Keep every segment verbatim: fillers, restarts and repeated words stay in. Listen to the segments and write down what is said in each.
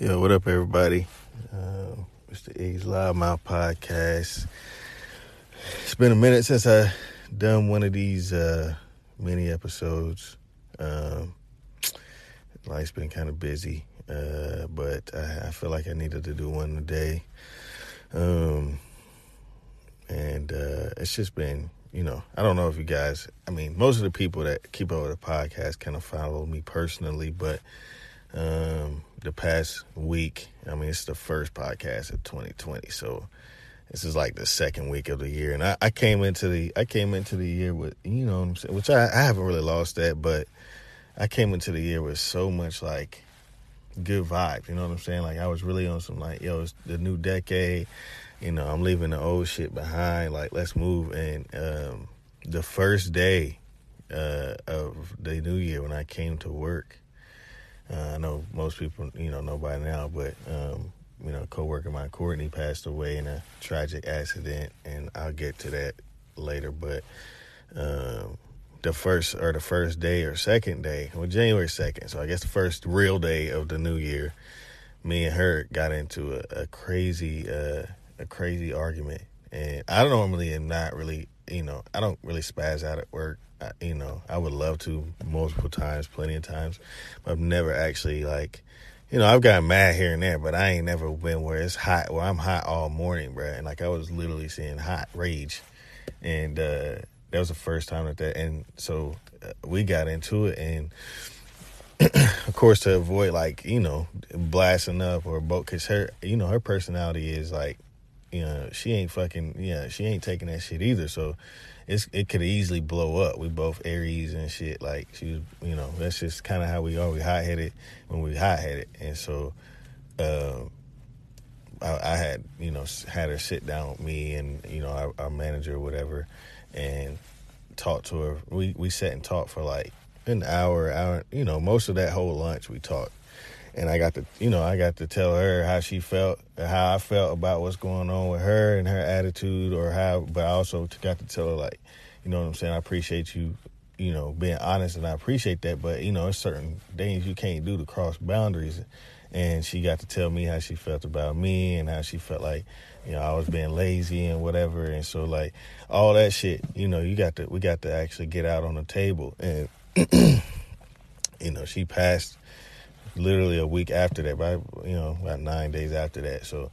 Yo, what up, everybody? Um, it's the Iggy's Loud Mouth Podcast. It's been a minute since I done one of these uh, mini episodes. Um, life's been kind of busy, uh, but I, I feel like I needed to do one today. Um, and uh, it's just been, you know, I don't know if you guys, I mean, most of the people that keep up with the podcast kind of follow me personally, but um the past week, I mean, it's the first podcast of twenty twenty, so this is like the second week of the year, and I, I came into the I came into the year with, you know what I'm saying, which I, I haven't really lost that, but I came into the year with so much like good vibe, you know what I'm saying? Like I was really on some like, yo, it's the new decade, you know, I'm leaving the old shit behind, like let's move. And um the first day uh of the new year when I came to work, Uh, I know most people, you know, know by now, but, um, you know, a co-worker of mine, Courtney, passed away in a tragic accident, and I'll get to that later. But um, the first or the first day or second day, well, January second, so I guess the first real day of the new year, me and her got into a, a crazy, uh, a crazy argument. And I normally am not really, you know, I don't really spaz out at work. I, you know, I would love to multiple times, plenty of times. But I've never actually, like, you know, I've gotten mad here and there, but I ain't never been where it's hot, where I'm hot all morning, bruh. And, like, I was literally seeing hot rage. And uh, that was the first time that that, and so uh, we got into it. And, of course, to avoid, like, you know, blasting up or both, because her, you know, her personality is, like, you know, she ain't fucking, yeah, she ain't taking that shit either. So it's, it could easily blow up. We both Aries and shit. Like, she was, you know, that's just kind of how we are. We hot-headed when we hot-headed. And so uh, I, I had, you know, had her sit down with me and, you know, our, our manager or whatever, and talked to her. We, we sat and talked for like an hour, hour, you know, most of that whole lunch we talked. And I got to, you know, I got to tell her how she felt, how I felt about what's going on with her and her attitude, or how, but I also got to tell her, like, you know what I'm saying, I appreciate you, you know, being honest, and I appreciate that, but, you know, there's certain things you can't do to cross boundaries. And she got to tell me how she felt about me and how she felt like, you know, I was being lazy and whatever. And so, like, all that shit, you know, you got to, we got to actually get out on the table. And, you know, she passed literally a week after that, but you know, about nine days after that. So,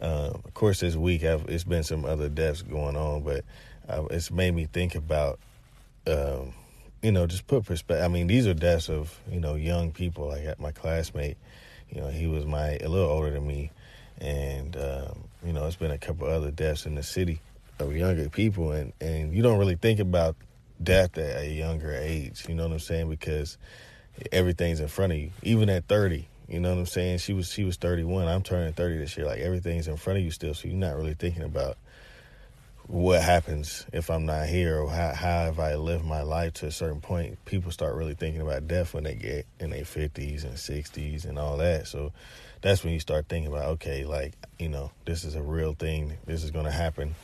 uh, of course, this week I've, it's been some other deaths going on, but uh, it's made me think about, um, you know, just put perspective. I mean, these are deaths of, you know, young people. Like at my classmate, you know, he was my a little older than me, and um, you know, it's been a couple other deaths in the city of younger people, and and you don't really think about death at a younger age. You know what I'm saying? Because everything's in front of you, even at thirty, you know what I'm saying? She was she was thirty-one. I'm turning thirty this year. Like, everything's in front of you still, so you're not really thinking about what happens if I'm not here, or how, how have I lived my life to a certain point. People start really thinking about death when they get in their fifties and sixties and all that. So that's when you start thinking about, okay, like, you know, this is a real thing. This is going to happen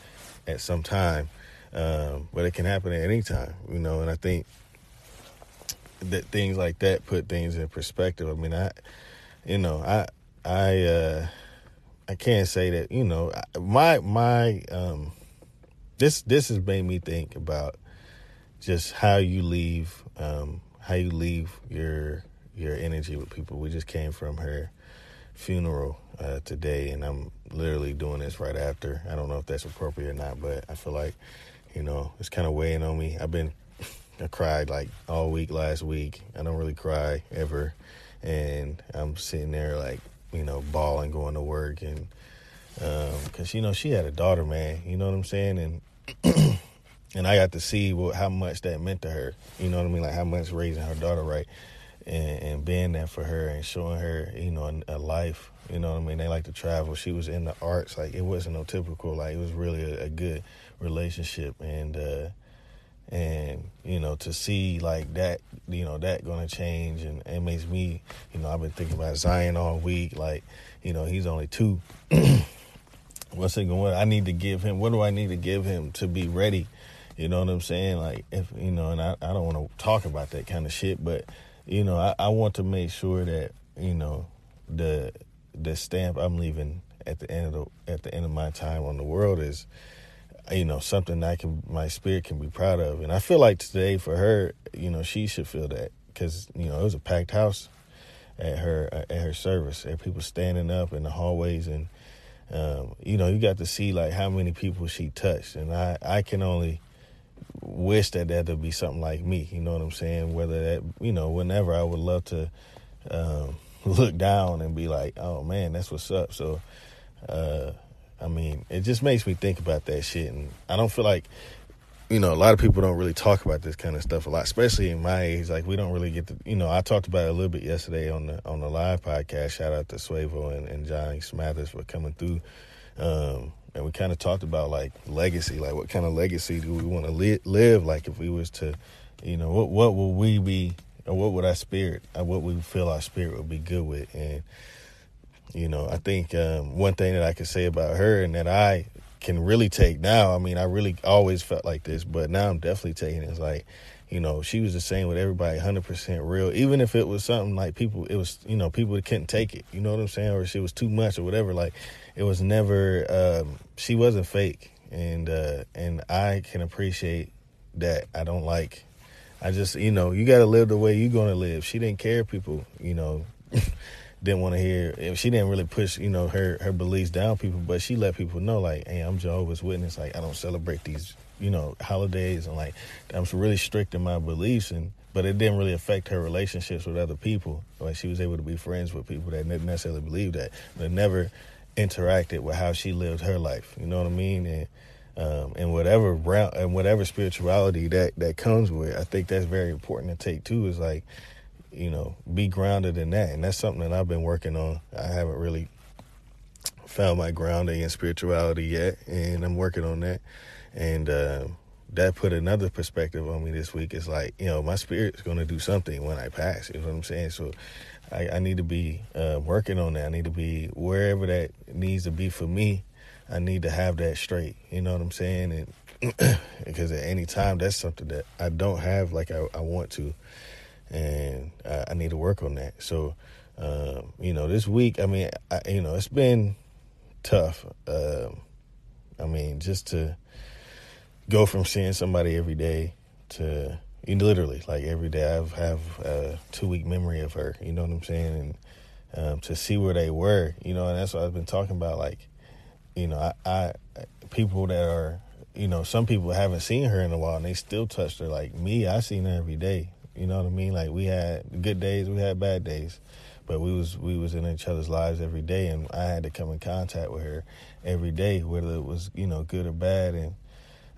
at some time, um, but it can happen at any time, you know, and I think that things like that put things in perspective. I mean, I, you know, I, I, uh, I can't say that, you know, my, my, um, this, this has made me think about just how you leave, um, how you leave your, your energy with people. We just came from her funeral, uh, today, and I'm literally doing this right after. I don't know if that's appropriate or not, but I feel like, you know, it's kind of weighing on me. I've been, I cried like all week last week. I don't really cry ever. And I'm sitting there like, you know, bawling, going to work. And um, cause you know, she had a daughter, man, you know what I'm saying? And, and I got to see what, how much that meant to her. You know what I mean? Like how much raising her daughter right and, and being there for her and showing her, you know, a, a life, you know what I mean? They like to travel. She was in the arts. Like it wasn't no typical, like it was really a, a good relationship. And, uh, And, you know, to see like that, you know, that going to change. And it makes me, you know, I've been thinking about Zion all week. Like, you know, he's only two. What's it going on? I need to give him, what do I need to give him to be ready? You know what I'm saying? Like, if, you know, and I, I don't want to talk about that kind of shit, but, you know, I, I want to make sure that, you know, the the stamp I'm leaving at the end of the, at the end of my time on the world is, you know, something I can, my spirit can be proud of. And I feel like today for her, you know, she should feel that, because, you know, it was a packed house at her, at her service, and people standing up in the hallways. And, um, you know, you got to see like how many people she touched. And I, I can only wish that that would be something like me. You know what I'm saying? Whether that, you know, whenever I would love to, um, look down and be like, oh man, that's what's up. So, uh, I mean, it just makes me think about that shit. And I don't feel like, you know, a lot of people don't really talk about this kind of stuff a lot, especially in my age. Like, we don't really get to, you know, I talked about it a little bit yesterday on the on the live podcast. Shout out to Suevo and, and Johnny Smathers for coming through. Um, and we kind of talked about, like, legacy. Like, what kind of legacy do we want to li- live? Like, if we was to, you know, what what will we be, or what would our spirit, or what we feel our spirit would be good with? And, you know, I think um, one thing that I could say about her, and that I can really take now, I mean, I really always felt like this, but now I'm definitely taking it. It's like, you know, she was the same with everybody, one hundred percent real, even if it was something like people, it was, you know, people that couldn't take it, you know what I'm saying, or she was too much or whatever. Like, it was never, um, she wasn't fake, and uh, and I can appreciate that. I don't like, I just, you know, you got to live the way you're going to live. She didn't care people, you know, didn't want to hear, she didn't really push, you know, her, her beliefs down people, but she let people know, like, hey, I'm Jehovah's Witness, like, I don't celebrate these, you know, holidays, and, like, I'm really strict in my beliefs, and but it didn't really affect her relationships with other people. Like, she was able to be friends with people that didn't necessarily believe that, but never interacted with how she lived her life, you know what I mean? And um, and whatever brown, and whatever spirituality that, that comes with, I think that's very important to take, too, is, like, you know, be grounded in that. And that's something that I've been working on. I haven't really found my grounding in spirituality yet, and I'm working on that. And uh, that put another perspective on me this week. It's like, you know, my spirit's going to do something when I pass, you know what I'm saying? So I, I need to be uh, working on that. I need to be wherever that needs to be for me. I need to have that straight, you know what I'm saying? And because at any time, that's something that I don't have like I, I want to. And I, I need to work on that. So, um, you know, this week, I mean, I, you know, it's been tough. Um, I mean, just to go from seeing somebody every day to, you know, literally, like, every day I have a two-week memory of her, you know what I'm saying? And um, to see where they were, you know, and that's what I've been talking about. Like, you know, I, I people that are, you know, some people haven't seen her in a while and they still touched her. Like, me, I seen her every day. You know what I mean? Like, we had good days, we had bad days, but we was we was in each other's lives every day, and I had to come in contact with her every day, whether it was, you know, good or bad. And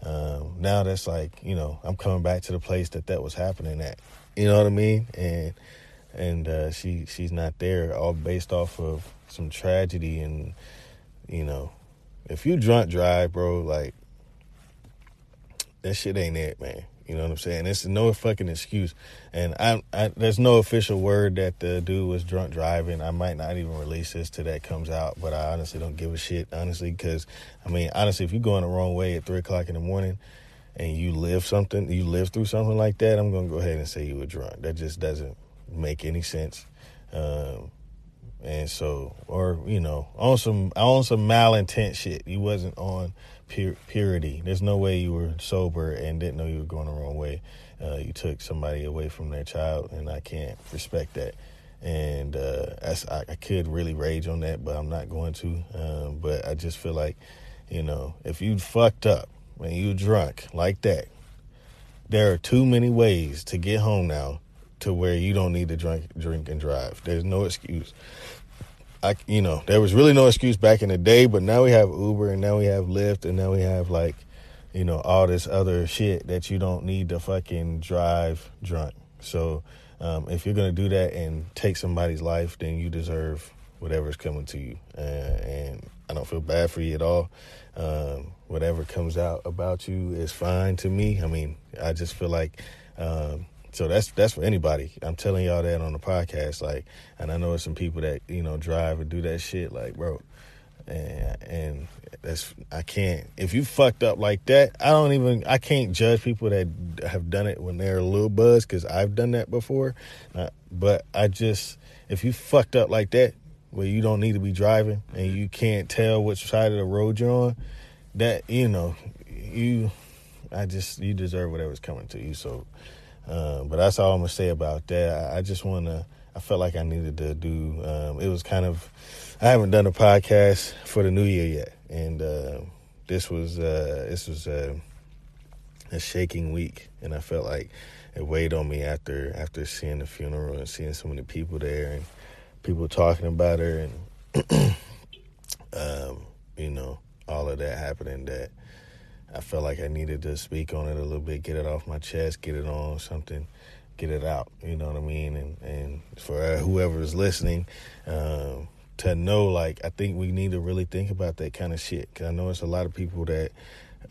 um, now that's like, you know, I'm coming back to the place that that was happening at. You know what I mean? And and uh, she she's not there, all based off of some tragedy. And, you know, if you drunk drive, bro, like, that shit ain't it, man. You know what I'm saying? It's no fucking excuse. And I, I, there's no official word that the dude was drunk driving. I might not even release this till that comes out, but I honestly don't give a shit, honestly, because, I mean, honestly, if you're going the wrong way at three o'clock in the morning and you live something, you live through something like that, I'm going to go ahead and say you were drunk. That just doesn't make any sense. Um, and so, or, you know, on some on some malintent shit. You wasn't on Pur- purity. There's no way you were sober and didn't know you were going the wrong way. Uh, you took somebody away from their child, and I can't respect that. And uh, I, I could really rage on that, but I'm not going to. Um, but I just feel like, you know, if you fucked up and you drunk like that, there are too many ways to get home now to where you don't need to drink, drink and drive. There's no excuse. I, you know, there was really no excuse back in the day, but now we have Uber, and now we have Lyft, and now we have, like, you know, all this other shit that you don't need to fucking drive drunk. So um, if you're going to do that and take somebody's life, then you deserve whatever's coming to you. Uh, and I don't feel bad for you at all. Um, whatever comes out about you is fine to me. I mean, I just feel like... Um, So that's that's for anybody. I'm telling y'all that on the podcast, like, and I know there's some people that, you know, drive and do that shit, like, bro, and and that's I can't. If you fucked up like that, I don't even I can't judge people that have done it when they're a little buzzed, because I've done that before. Uh, but I just if you fucked up like that, where you don't need to be driving and you can't tell which side of the road you're on, that, you know, you, I just, you deserve whatever's coming to you. So, um, but that's all I'm going to say about that. I, I just want to, I felt like I needed to do, um, it was kind of, I haven't done a podcast for the new year yet. And, uh, this was, uh, this was, uh, a shaking week, and I felt like it weighed on me after after seeing the funeral and seeing so many people there and people talking about her and um, you know, all of that happening, that I felt like I needed to speak on it a little bit, get it off my chest, get it on something, get it out, you know what I mean? And, and for whoever's listening, um, to know, like, I think we need to really think about that kind of shit, because I know it's a lot of people that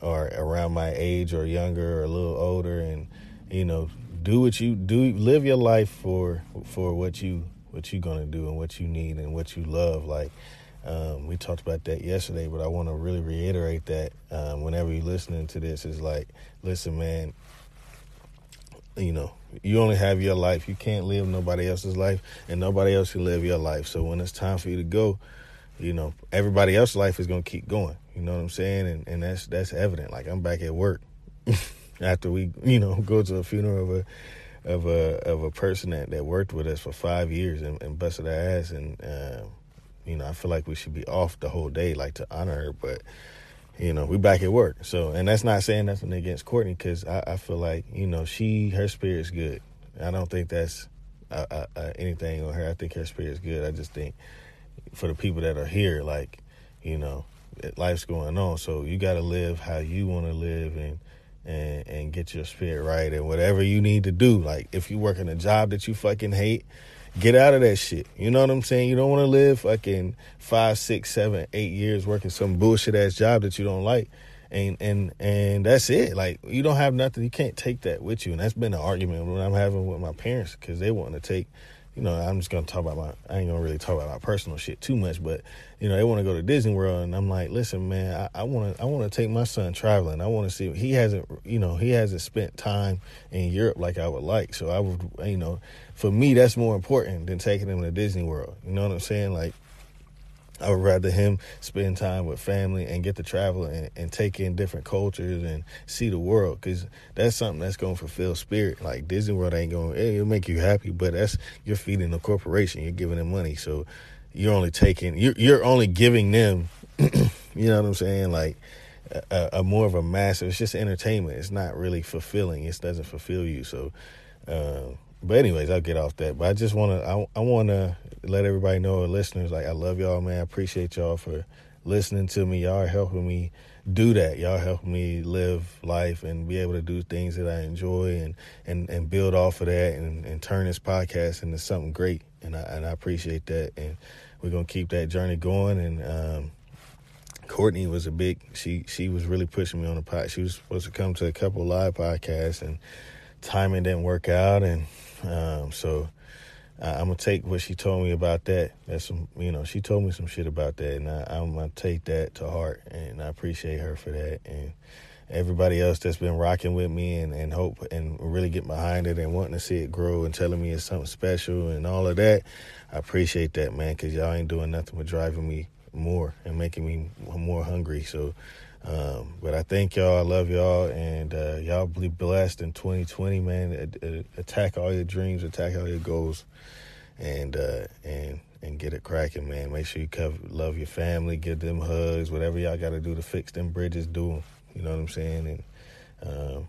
are around my age or younger or a little older, and, you know, do what you do, live your life for for what you what you're gonna do and what you need and what you love. Like, um, we talked about that yesterday, but I want to really reiterate that um, whenever you're listening to this, is like, listen, man, you know, you only have your life. You can't live nobody else's life, and nobody else can live your life. So when it's time for you to go, you know, everybody else's life is going to keep going. You know what I'm saying? And, and that's that's evident. Like, I'm back at work after we, you know, go to a funeral of a of a, of a person that, that worked with us for five years and, and busted our ass. And, uh, you know, I feel like we should be off the whole day, like, to honor her. But, you know, we back at work. So, and that's not saying nothing against Courtney, because I, I feel like, you know, she, her spirit's good. I don't think that's uh, uh, uh, anything on her. I think her spirit's good. I just think, for the people that are here, like, you know, life's going on, so you got to live how you want to live and, and and get your spirit right, and whatever you need to do. Like, if you work in a job that you fucking hate, get out of that shit. You know what I'm saying? You don't want to live fucking five, six, seven, eight years working some bullshit ass job that you don't like, and and and that's it. Like, you don't have nothing. You can't take that with you, and that's been an argument when I'm having with my parents, because they want to take. You know, I'm just going to talk about my, I ain't going to really talk about my personal shit too much, but, you know, they want to go to Disney World, and I'm like, listen, man, I want to, I want to take my son traveling. I want to see, he hasn't, you know, he hasn't spent time in Europe like I would like. So I would, you know, for me, that's more important than taking him to Disney World. You know what I'm saying? Like, I would rather him spend time with family and get to travel and, and take in different cultures and see the world, because that's something that's going to fulfill spirit. Like, Disney World ain't going to, it'll make you happy, but that's, you're feeding a corporation. You're giving them money. So you're only taking, you're, you're only giving them, you know what I'm saying? Like, a, a more of a massive, it's just entertainment. It's not really fulfilling. It doesn't fulfill you. So, um, But anyways, I'll get off that. But I just want to, I, I want to let everybody know, listeners, like, I love y'all, man. I appreciate y'all for listening to me. Y'all are helping me do that. Y'all helping me live life and be able to do things that I enjoy and, and, and build off of that and, and turn this podcast into something great. And I, and I appreciate that. And we're going to keep that journey going. And, um, Courtney was a big, she, she was really pushing me on the pod. She was supposed to come to a couple of live podcasts, and timing didn't work out. And, Um, so I, I'm going to take what she told me about that. That's some, you know, she told me some shit about that, and I, I'm going to take that to heart, and I appreciate her for that. And everybody else that's been rocking with me and, and hope and really getting behind it and wanting to see it grow and telling me it's something special and all of that. I appreciate that, man, because y'all ain't doing nothing but driving me more and making me more hungry. So, Um, but I thank y'all. I love y'all. And uh, y'all be blessed in twenty twenty, man. Attack all your dreams. Attack all your goals. And uh, and and get it cracking, man. Make sure you cover, love your family. Give them hugs. Whatever y'all got to do to fix them bridges, do them. You know what I'm saying? And um,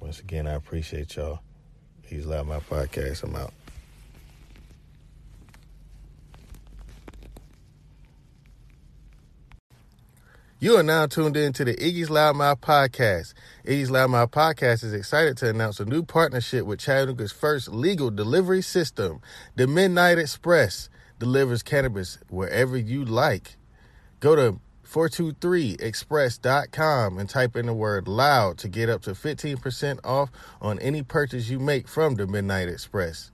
once again, I appreciate y'all. Iggy's Loud Mouth Podcast. I'm out. You are now tuned in to the Iggy's Loud Mouth Podcast. Iggy's Loud Mouth Podcast is excited to announce a new partnership with Chattanooga's first legal delivery system. The Midnight Express delivers cannabis wherever you like. Go to four two three express dot com and type in the word loud to get up to fifteen percent off on any purchase you make from the Midnight Express.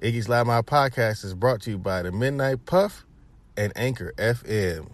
Iggy's Loud Mouth Podcast is brought to you by the Midnight Puff and Anchor F M.